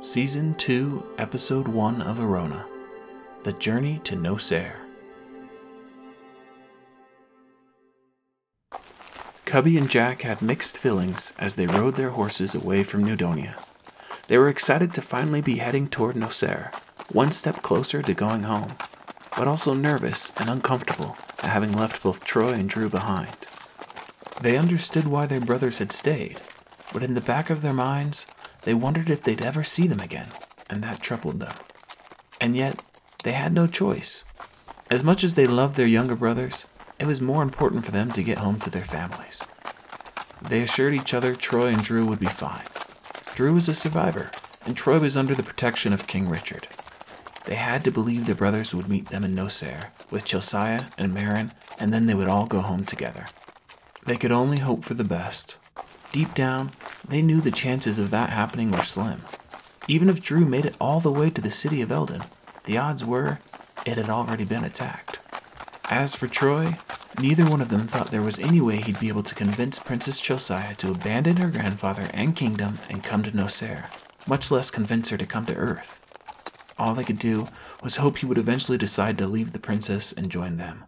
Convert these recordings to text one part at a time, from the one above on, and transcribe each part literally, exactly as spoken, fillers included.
Season two, Episode one of Orona, The Journey to Nosair. Cubby and Jack had mixed feelings as they rode their horses away from Newdonia. They were excited to finally be heading toward Nosair, one step closer to going home, but also nervous and uncomfortable at having left both Troy and Drew behind. They understood why their brothers had stayed, but in the back of their minds, they wondered if they'd ever see them again, and that troubled them. And yet, they had no choice. As much as they loved their younger brothers, it was more important for them to get home to their families. They assured each other Troy and Drew would be fine. Drew was a survivor, and Troy was under the protection of King Richard. They had to believe their brothers would meet them in Nosair, with Chosaya and Marin, and then they would all go home together. They could only hope for the best. Deep down, they knew the chances of that happening were slim. Even if Drew made it all the way to the city of Elden, the odds were it had already been attacked. As for Troy, neither one of them thought there was any way he'd be able to convince Princess Chosaya to abandon her grandfather and kingdom and come to Nosair, much less convince her to come to Earth. All they could do was hope he would eventually decide to leave the princess and join them.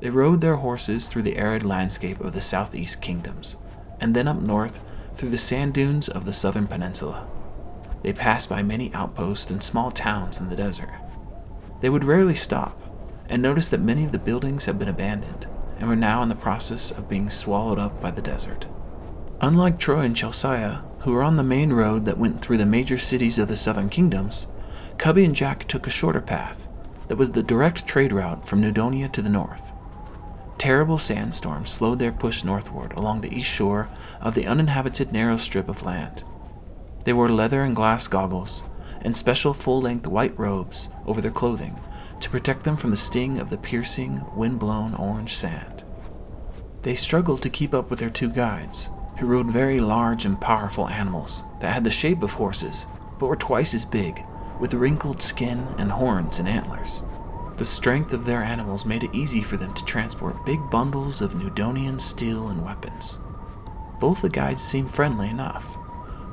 They rode their horses through the arid landscape of the southeast kingdoms, and then up north through the sand dunes of the southern peninsula. They passed by many outposts and small towns in the desert. They would rarely stop, and noticed that many of the buildings had been abandoned, and were now in the process of being swallowed up by the desert. Unlike Troy and Chosaya, who were on the main road that went through the major cities of the southern kingdoms, Cubby and Jack took a shorter path that was the direct trade route from Newdonia to the north. Terrible sandstorms slowed their push northward along the east shore of the uninhabited narrow strip of land. They wore leather and glass goggles and special full-length white robes over their clothing to protect them from the sting of the piercing, wind-blown orange sand. They struggled to keep up with their two guides, who rode very large and powerful animals that had the shape of horses but were twice as big, with wrinkled skin and horns and antlers. The strength of their animals made it easy for them to transport big bundles of Newdonian steel and weapons. Both the guides seemed friendly enough.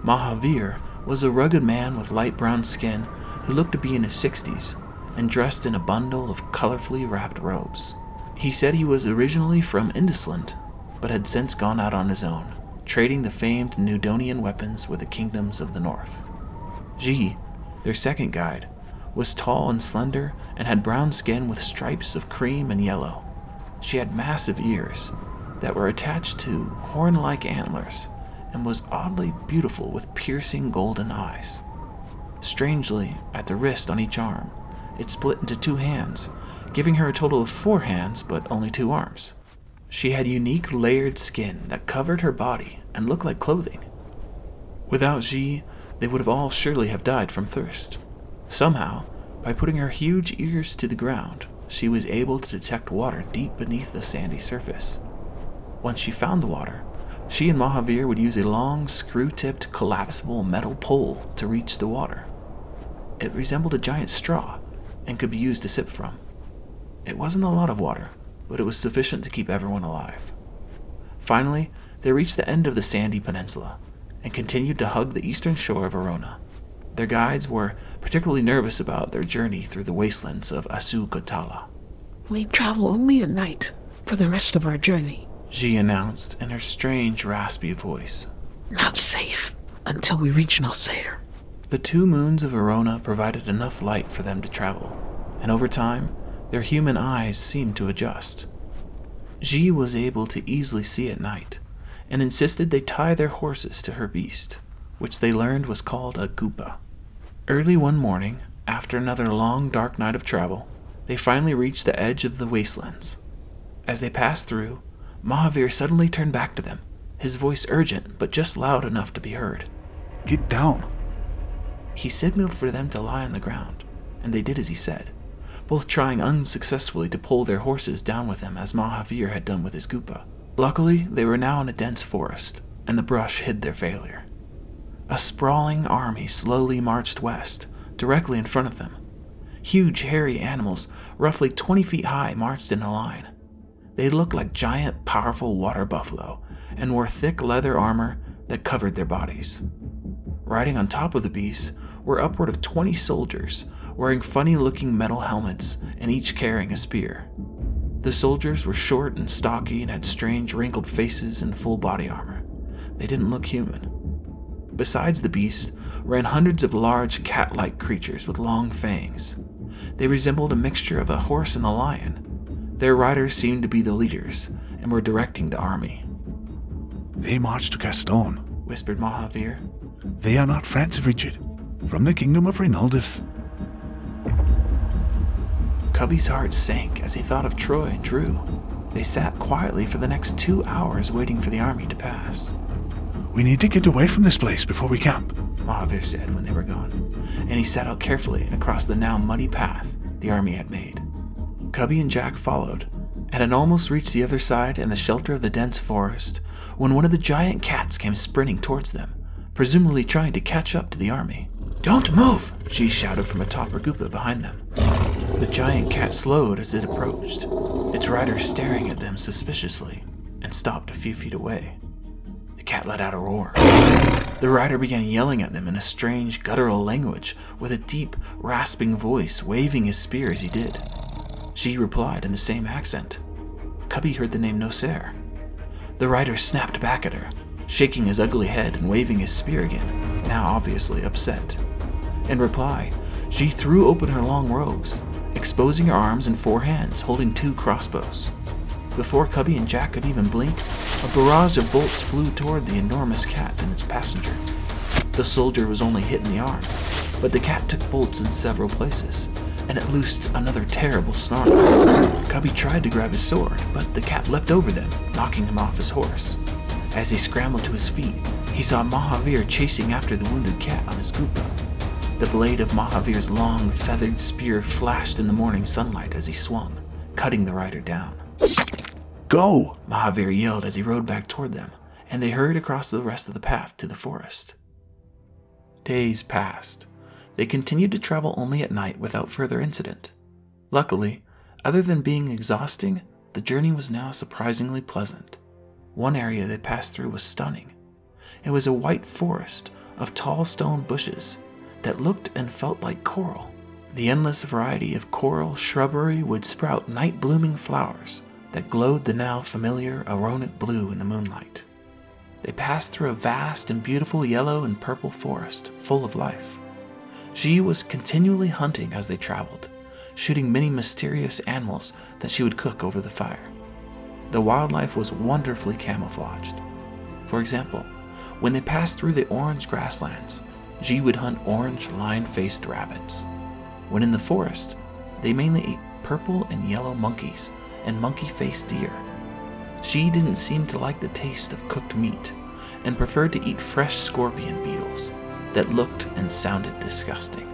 Mahavir was a rugged man with light brown skin who looked to be in his sixties and dressed in a bundle of colorfully wrapped robes. He said he was originally from Indusland, but had since gone out on his own, trading the famed Newdonian weapons with the kingdoms of the north. G, their second guide, was tall and slender and had brown skin with stripes of cream and yellow. She had massive ears that were attached to horn-like antlers and was oddly beautiful with piercing golden eyes. Strangely, at the wrist on each arm, it split into two hands, giving her a total of four hands but only two arms. She had unique layered skin that covered her body and looked like clothing. Without G, they would have all surely have died from thirst. Somehow, by putting her huge ears to the ground, she was able to detect water deep beneath the sandy surface. Once she found the water, she and Mahavir would use a long, screw-tipped, collapsible metal pole to reach the water. It resembled a giant straw and could be used to sip from. It wasn't a lot of water, but it was sufficient to keep everyone alive. Finally, they reached the end of the sandy peninsula and continued to hug the eastern shore of Orona. Their guides were particularly nervous about their journey through the wastelands of Asu Katala. "We travel only at night for the rest of our journey," she announced in her strange, raspy voice. "Not safe until we reach Nosair." The two moons of Orona provided enough light for them to travel, and over time, their human eyes seemed to adjust. She was able to easily see at night, and insisted they tie their horses to her beast, which they learned was called a gupa. Early one morning, after another long dark night of travel, they finally reached the edge of the wastelands. As they passed through, Mahavir suddenly turned back to them, his voice urgent but just loud enough to be heard. "Get down." He signaled for them to lie on the ground, and they did as he said, both trying unsuccessfully to pull their horses down with him as Mahavir had done with his gupa. Luckily, they were now in a dense forest, and the brush hid their failure. A sprawling army slowly marched west, directly in front of them. Huge, hairy animals, roughly twenty feet high, marched in a line. They looked like giant, powerful water buffalo, and wore thick leather armor that covered their bodies. Riding on top of the beast were upward of twenty soldiers, wearing funny-looking metal helmets and each carrying a spear. The soldiers were short and stocky and had strange wrinkled faces and full body armor. They didn't look human. Besides the beast ran hundreds of large cat-like creatures with long fangs. They resembled a mixture of a horse and a lion. Their riders seemed to be the leaders and were directing the army. "They march to Castone," whispered Mahavir. "They are not Francis Richard, from the kingdom of Rinaldith." Cubby's heart sank as he thought of Troy and Drew. They sat quietly for the next two hours waiting for the army to pass. "We need to get away from this place before we camp," Mahavir said when they were gone, and he set out carefully and across the now muddy path the army had made. Cubby and Jack followed, and had almost reached the other side and the shelter of the dense forest when one of the giant cats came sprinting towards them, presumably trying to catch up to the army. "Don't move!" she shouted from atop her gupa behind them. The giant cat slowed as it approached, its rider staring at them suspiciously, and stopped a few feet away. The cat let out a roar. The rider began yelling at them in a strange guttural language with a deep, rasping voice, waving his spear as he did. She replied in the same accent. Cubby heard the name Nosair. The rider snapped back at her, shaking his ugly head and waving his spear again, now obviously upset. In reply, she threw open her long robes, exposing her arms and four hands, holding two crossbows. Before Cubby and Jack could even blink, a barrage of bolts flew toward the enormous cat and its passenger. The soldier was only hit in the arm, but the cat took bolts in several places, and it loosed another terrible snarl. Cubby tried to grab his sword, but the cat leapt over them, knocking him off his horse. As he scrambled to his feet, he saw Mahavir chasing after the wounded cat on his gupa. The blade of Mahavir's long, feathered spear flashed in the morning sunlight as he swung, cutting the rider down. "Go!" Mahavir yelled as he rode back toward them, and they hurried across the rest of the path to the forest. Days passed. They continued to travel only at night without further incident. Luckily, other than being exhausting, the journey was now surprisingly pleasant. One area they passed through was stunning. It was a white forest of tall stone bushes that looked and felt like coral. The endless variety of coral shrubbery would sprout night-blooming flowers that glowed the now familiar Oronic blue in the moonlight. They passed through a vast and beautiful yellow and purple forest full of life. She was continually hunting as they traveled, shooting many mysterious animals that she would cook over the fire. The wildlife was wonderfully camouflaged. For example, when they passed through the orange grasslands, G would hunt orange lion-faced rabbits. When in the forest, they mainly ate purple and yellow monkeys and monkey-faced deer. She didn't seem to like the taste of cooked meat and preferred to eat fresh scorpion beetles that looked and sounded disgusting.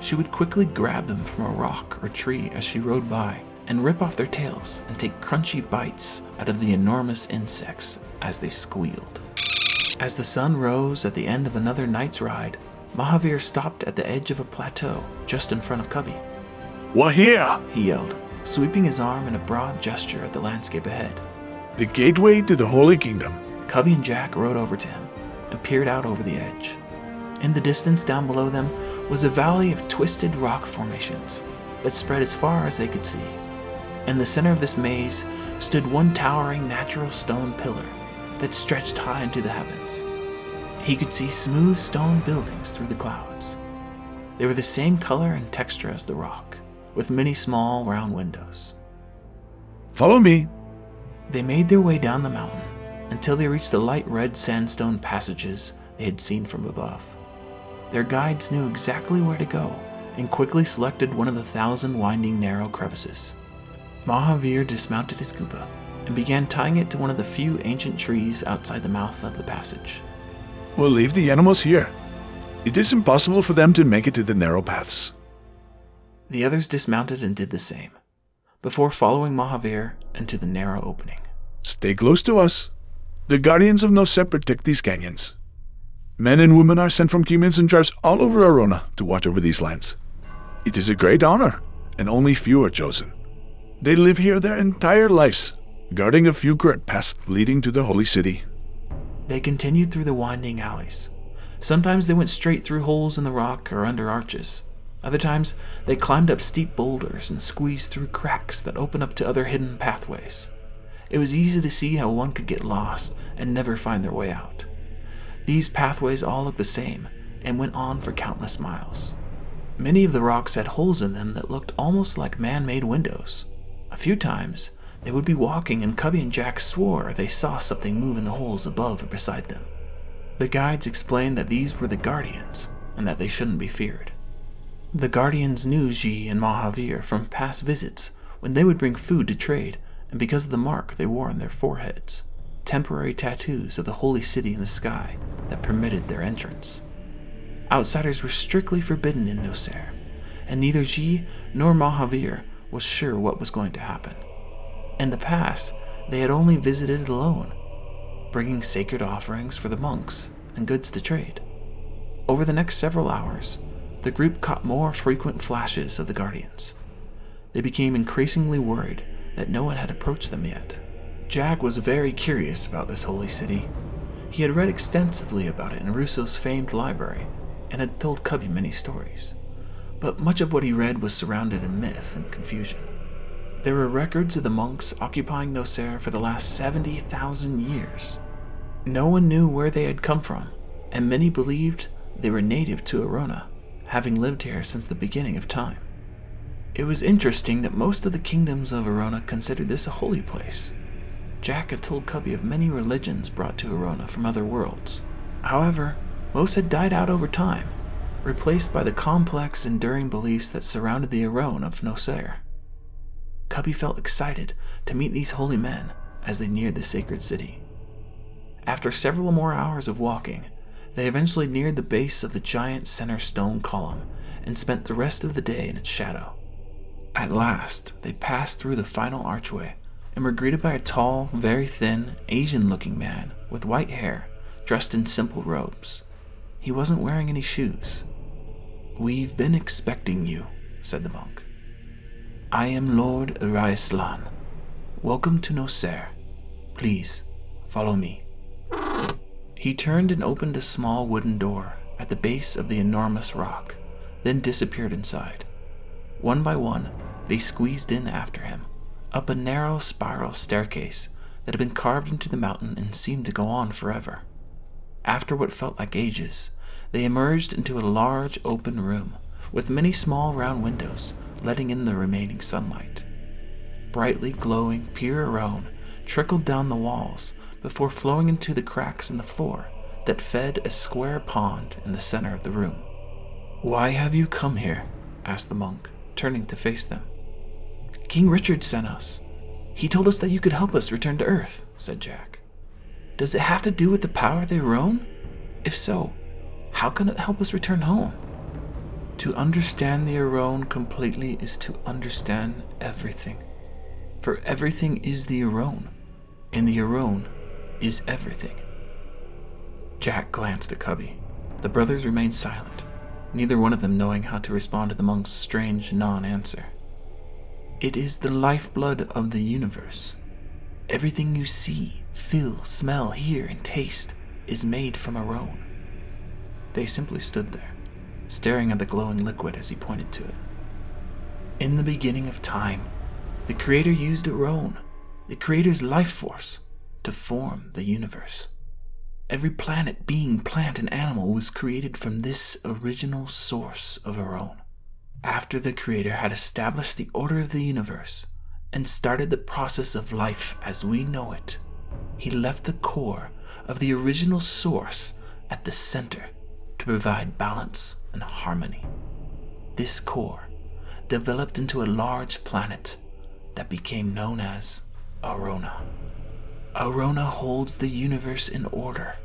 She would quickly grab them from a rock or tree as she rode by and rip off their tails and take crunchy bites out of the enormous insects as they squealed. As the sun rose at the end of another night's ride, Mahavir stopped at the edge of a plateau just in front of Cubby. "We're here!" he yelled, sweeping his arm in a broad gesture at the landscape ahead. "The gateway to the Holy Kingdom." Cubby and Jack rode over to him and peered out over the edge. In the distance down below them was a valley of twisted rock formations that spread as far as they could see. In the center of this maze stood one towering natural stone pillar that stretched high into the heavens. He could see smooth stone buildings through the clouds. They were the same color and texture as the rock, with many small round windows. "Follow me." They made their way down the mountain until they reached the light red sandstone passages they had seen from above. Their guides knew exactly where to go and quickly selected one of the thousand winding narrow crevices. Mahavir dismounted his gupa and began tying it to one of the few ancient trees outside the mouth of the passage. "We'll leave the animals here. It is impossible for them to make it to the narrow paths." The others dismounted and did the same, before following Mahavir into the narrow opening. "Stay close to us. The guardians of Nosair protect these canyons. Men and women are sent from kingdoms and tribes all over Orona to watch over these lands. It is a great honor, and only few are chosen. They live here their entire lives, guarding a few great paths leading to the holy city." They continued through the winding alleys, Sometimes they went straight through holes in the rock or under arches. Other times, they climbed up steep boulders and squeezed through cracks that opened up to other hidden pathways. It was easy to see how one could get lost and never find their way out. These pathways all looked the same and went on for countless miles. Many of the rocks had holes in them that looked almost like man-made windows. A few times, they would be walking and Cubby and Jack swore they saw something move in the holes above or beside them. The guides explained that these were the guardians and that they shouldn't be feared. The guardians knew Ji and Mahavir from past visits when they would bring food to trade, and because of the mark they wore on their foreheads, temporary tattoos of the holy city in the sky that permitted their entrance. Outsiders were strictly forbidden in Nosair, and neither Ji nor Mahavir was sure what was going to happen. In the past, they had only visited alone, bringing sacred offerings for the monks and goods to trade. Over the next several hours, the group caught more frequent flashes of the guardians. They became increasingly worried that no one had approached them yet. Jack was very curious about this holy city. He had read extensively about it in Russo's famed library and had told Cubby many stories, but much of what he read was surrounded in myth and confusion. There were records of the monks occupying Nosair for the last seventy thousand years. No one knew where they had come from, and many believed they were native to Orona, having lived here since the beginning of time. It was interesting that most of the kingdoms of Orona considered this a holy place. Jack had told Cubby of many religions brought to Orona from other worlds. However, most had died out over time, replaced by the complex, enduring beliefs that surrounded the Orona of Nosair. Cubby felt excited to meet these holy men as they neared the sacred city. After several more hours of walking, they eventually neared the base of the giant center stone column and spent the rest of the day in its shadow. At last, they passed through the final archway and were greeted by a tall, very thin, Asian-looking man with white hair, dressed in simple robes. He wasn't wearing any shoes. "We've been expecting you," said the monk. "I am Lord Araeslan. Welcome to Nosair. Please, follow me." He turned and opened a small wooden door at the base of the enormous rock, then disappeared inside. One by one, they squeezed in after him, up a narrow spiral staircase that had been carved into the mountain and seemed to go on forever. After what felt like ages, they emerged into a large open room with many small round windows letting in the remaining sunlight. Brightly glowing pure Orone trickled down the walls before flowing into the cracks in the floor that fed a square pond in the center of the room. "Why have you come here?" asked the monk, turning to face them. "King Richard sent us. He told us that you could help us return to Earth," said Jack. "Does it have to do with the power they roam? If so, how can it help us return home?" "To understand the Orone completely is to understand everything. For everything is the Orone, and the Orone is everything." Jack glanced at Cubby. The brothers remained silent, neither one of them knowing how to respond to the monk's strange non-answer. "It is the lifeblood of the universe. Everything you see, feel, smell, hear, and taste is made from Orone." They simply stood there, staring at the glowing liquid as he pointed to it. "In the beginning of time, the Creator used Orone, the Creator's life force, to form the universe. Every planet, being, plant, and animal was created from this original source of Orone. After the Creator had established the order of the universe and started the process of life as we know it, he left the core of the original source at the center to provide balance and harmony. This core developed into a large planet that became known as Orona. Orona holds the universe in order.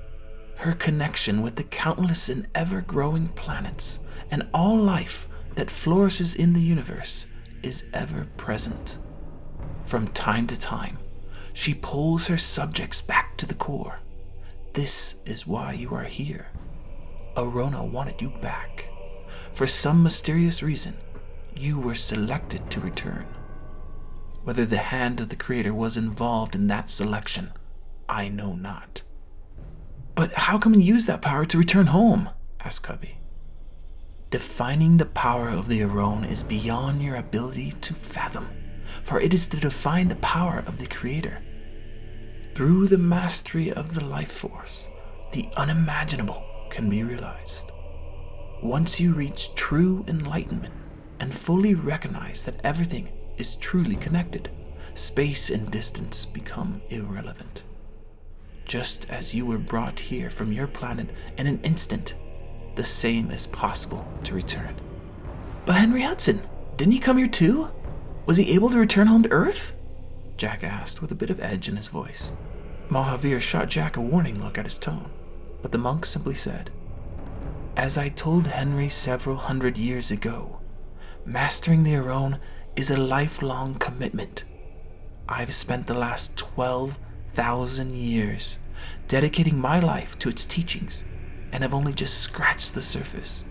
Her connection with the countless and ever-growing planets and all life that flourishes in the universe is ever present. From time to time, she pulls her subjects back to the core. This is why you are here. Orona wanted you back. For some mysterious reason, you were selected to return. Whether the hand of the Creator was involved in that selection, I know not. But how can we use that power to return home? Asked Cubby. Defining the power of the Orona is beyond your ability to fathom, for it is to define the power of the Creator. Through the mastery of the life force, the unimaginable can be realized. Once you reach true enlightenment and fully recognize that everything is truly connected, space and distance become irrelevant. Just as you were brought here from your planet in an instant, the same is possible to return. But Henry Hudson, didn't he come here too? Was he able to return home to Earth? Jack asked with a bit of edge in his voice. Mahavir shot Jack a warning look at his tone, but the monk simply said, "As I told Henry several hundred years ago, mastering the Orona is a lifelong commitment. I've spent the last twelve thousand years dedicating my life to its teachings and have only just scratched the surface.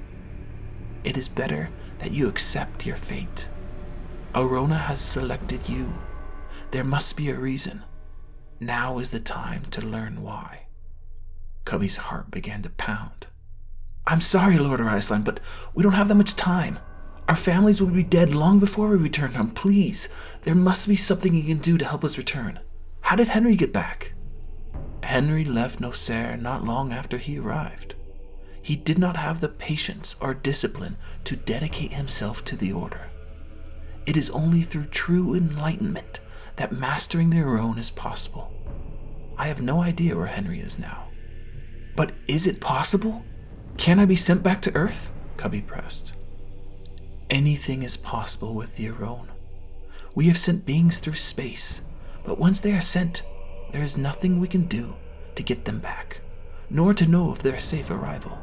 It is better that you accept your fate. Orona has selected you. There must be a reason. Now is the time to learn why." Cubby's heart began to pound. "I'm sorry, Lord Araeslan, but we don't have that much time. Our families will be dead long before we return home. Please, there must be something you can do to help us return. How did Henry get back?" Henry left Nosair not long after he arrived. He did not have the patience or discipline to dedicate himself to the order. It is only through true enlightenment that mastering the Orona is possible. I have no idea where Henry is now. "But is it possible? Can I be sent back to Earth?" Cubby pressed. "Anything is possible with the Orona. We have sent beings through space, but once they are sent, there is nothing we can do to get them back, nor to know of their safe arrival.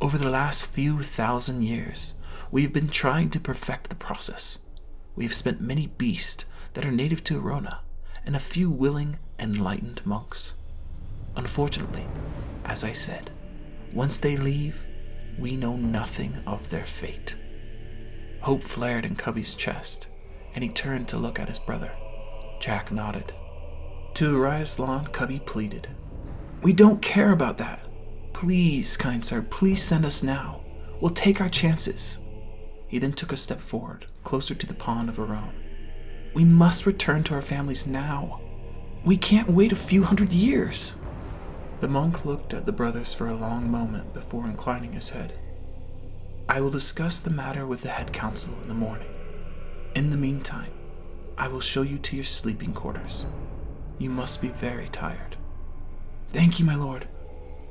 Over the last few thousand years, we have been trying to perfect the process. We have spent many beasts that are native to Orona, and a few willing, enlightened monks. Unfortunately, as I said, once they leave, we know nothing of their fate." Hope flared in Cubby's chest, and he turned to look at his brother. Jack nodded. To Raislan, Cubby pleaded, "We don't care about that. Please, kind sir, please send us now. We'll take our chances." He then took a step forward, closer to the pond of Orona. "We must return to our families now. We can't wait a few hundred years." The monk looked at the brothers for a long moment before inclining his head. "I will discuss the matter with the head council in the morning. In the meantime, I will show you to your sleeping quarters. You must be very tired." "Thank you, my lord."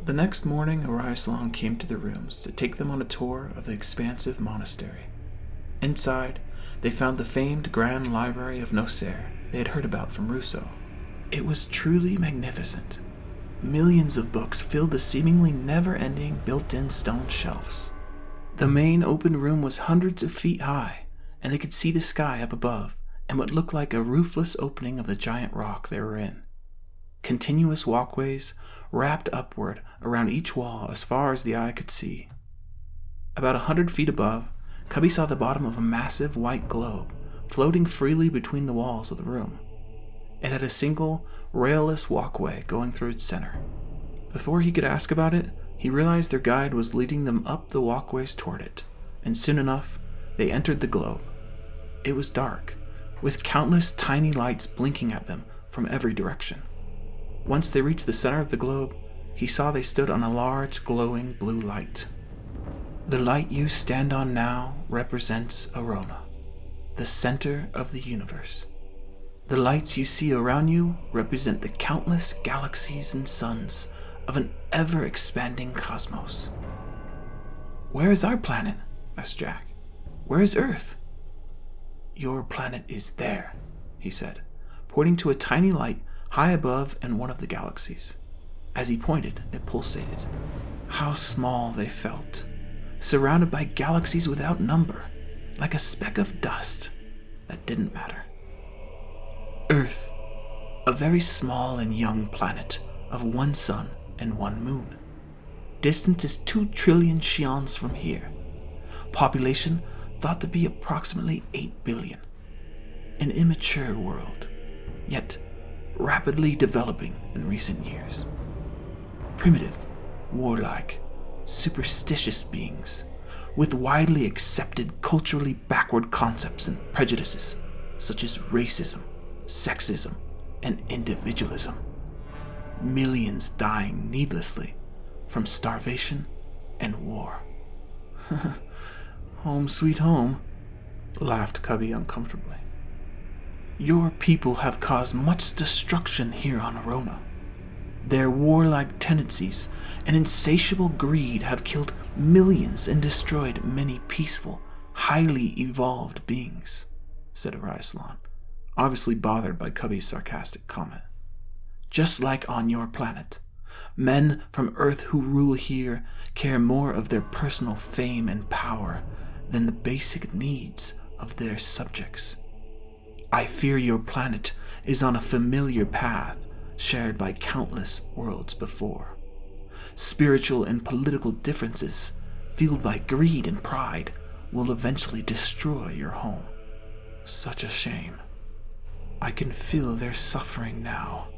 The next morning, Arias Long came to the rooms to take them on a tour of the expansive monastery. Inside, they found the famed Grand Library of Nosair they had heard about from Russo. It was truly magnificent. Millions of books filled the seemingly never-ending built-in stone shelves. The main open room was hundreds of feet high, and they could see the sky up above and what looked like a roofless opening of the giant rock they were in. Continuous walkways wrapped upward around each wall as far as the eye could see. About a hundred feet above, Cubby saw the bottom of a massive white globe floating freely between the walls of the room. It had a single, railless walkway going through its center. Before he could ask about it, he realized their guide was leading them up the walkways toward it, and soon enough, they entered the globe. It was dark, with countless tiny lights blinking at them from every direction. Once they reached the center of the globe, he saw they stood on a large, glowing blue light. "The light you stand on now represents Orona, the center of the universe. The lights you see around you represent the countless galaxies and suns of an ever-expanding cosmos." "Where is our planet?" asked Jack. "Where is Earth?" "Your planet is there," he said, pointing to a tiny light high above in one of the galaxies. As he pointed, it pulsated. How small they felt, surrounded by galaxies without number, like a speck of dust that didn't matter. Earth, a very small and young planet of one sun and one moon. Distance is two trillion Shians from here. Population thought to be approximately eight billion. An immature world, yet rapidly developing in recent years. primitive, warlike, superstitious beings with widely accepted culturally backward concepts and prejudices such as racism, sexism, and individualism. Millions dying needlessly from starvation and war. Home sweet home, laughed Cubby uncomfortably. Your people have caused much destruction here on Orona. Their warlike tendencies and insatiable greed have killed millions and destroyed many peaceful, highly evolved beings, said Araeslan, obviously bothered by Cubby's sarcastic comment. Just like on your planet, men from Earth who rule here care more of their personal fame and power than the basic needs of their subjects. I fear your planet is on a familiar path shared by countless worlds before. Spiritual and political differences, fueled by greed and pride, will eventually destroy your home. Such a shame. I can feel their suffering now,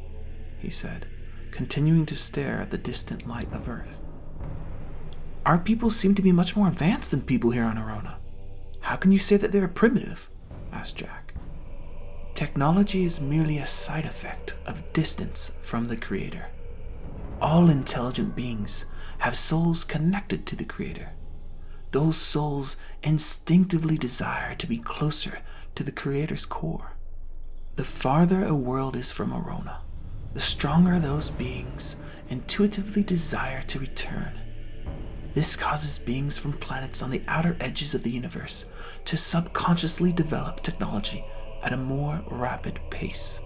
he said, continuing to stare at the distant light of Earth. Our people seem to be much more advanced than people here on Orona. How can you say that they are primitive? Asked Jack. Technology is merely a side effect of distance from the Creator. All intelligent beings have souls connected to the Creator. Those souls instinctively desire to be closer to the Creator's core. The farther a world is from Orona, the stronger those beings intuitively desire to return. This causes beings from planets on the outer edges of the universe to subconsciously develop technology at a more rapid pace,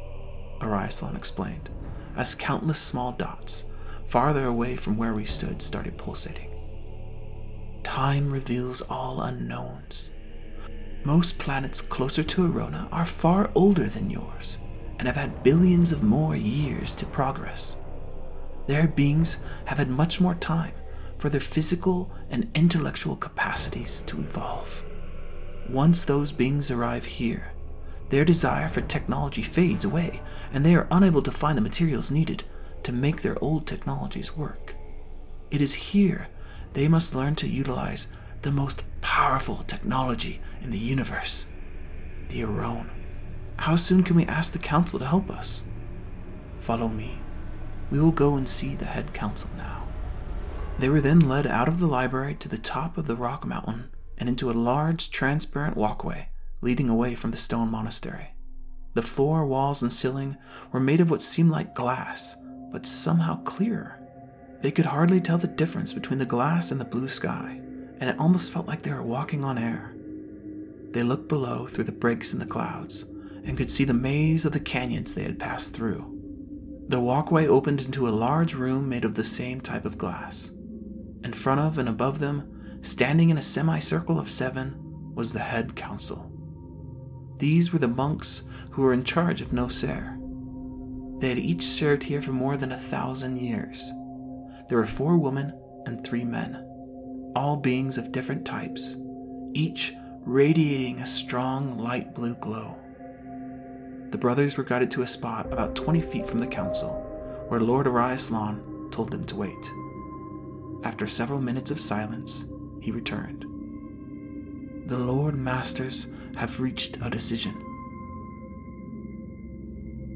Araeslan explained, as countless small dots, farther away from where we stood, started pulsating. Time reveals all unknowns. Most planets closer to Orona are far older than yours, and have had billions of more years to progress. Their beings have had much more time for their physical and intellectual capacities to evolve. Once those beings arrive here, their desire for technology fades away, and they are unable to find the materials needed to make their old technologies work. It is here they must learn to utilize the most powerful technology in the universe, the Orona. How soon can we ask the council to help us? Follow me. We will go and see the head council now. They were then led out of the library to the top of the rock mountain and into a large transparent walkway leading away from the stone monastery. The floor, walls, and ceiling were made of what seemed like glass, but somehow clearer. They could hardly tell the difference between the glass and the blue sky, and it almost felt like they were walking on air. They looked below through the breaks in the clouds and could see the maze of the canyons they had passed through. The walkway opened into a large room made of the same type of glass. In front of and above them, standing in a semicircle of seven, was the head council. These were the monks who were in charge of Nosair. They had each served here for more than a thousand years. There were four women and three men, all beings of different types, each radiating a strong light blue glow. The brothers were guided to a spot about twenty feet from the council, where Lord Araeslan told them to wait. After several minutes of silence, he returned. The Lord Masters have reached a decision.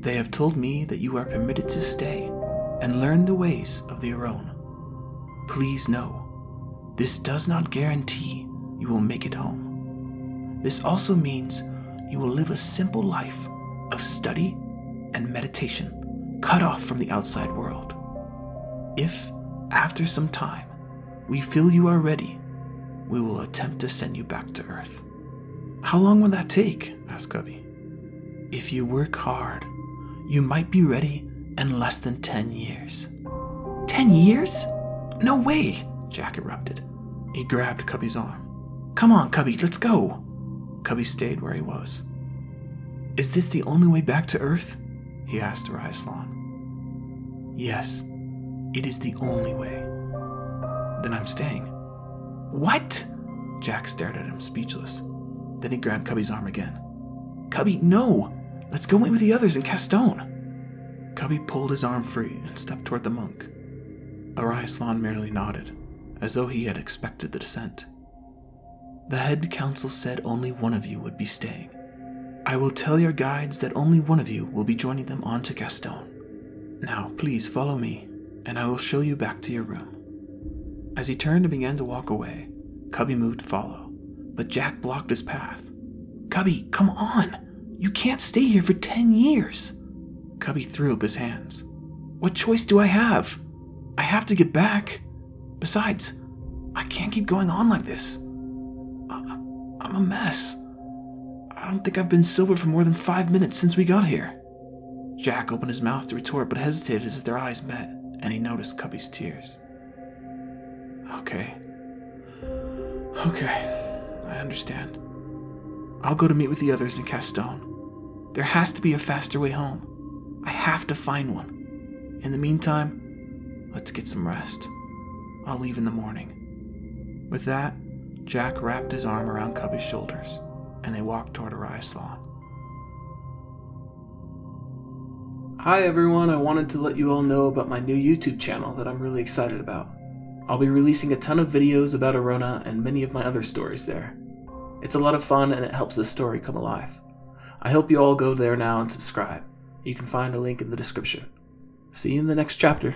They have told me that you are permitted to stay and learn the ways of the Orona. Please know, this does not guarantee you will make it home. This also means you will live a simple life of study and meditation, cut off from the outside world. If, after some time, we feel you are ready, we will attempt to send you back to Earth. How long will that take? Asked Cubby. If you work hard, you might be ready in less than ten years. Ten years? No way, Jack erupted. He grabbed Cubby's arm. Come on, Cubby, let's go. Cubby stayed where he was. Is this the only way back to Earth? He asked Araeslan. Yes, it is the only way. Then I'm staying. What? Jack stared at him, speechless. Then he grabbed Cubby's arm again. Cubby, no! Let's go in with the others in Castone! Cubby pulled his arm free and stepped toward the monk. Araeslan merely nodded, as though he had expected the descent. The head council said only one of you would be staying. I will tell your guides that only one of you will be joining them on to Castone. Now, please follow me, and I will show you back to your room. As he turned and began to walk away, Cubby moved to follow, but Jack blocked his path. Cubby, come on! You can't stay here for ten years! Cubby threw up his hands. What choice do I have? I have to get back. Besides, I can't keep going on like this. I- I'm a mess. I don't think I've been sober for more than five minutes since we got here. Jack opened his mouth to retort but hesitated as their eyes met, and he noticed Cubby's tears. Okay. Okay, I understand. I'll go to meet with the others in Castone. There has to be a faster way home. I have to find one. In the meantime, let's get some rest. I'll leave in the morning. With that, Jack wrapped his arm around Cubby's shoulders, and they walked toward Araeslan. Hi everyone, I wanted to let you all know about my new YouTube channel that I'm really excited about. I'll be releasing a ton of videos about Orona and many of my other stories there. It's a lot of fun and it helps the story come alive. I hope you all go there now and subscribe. You can find a link in the description. See you in the next chapter.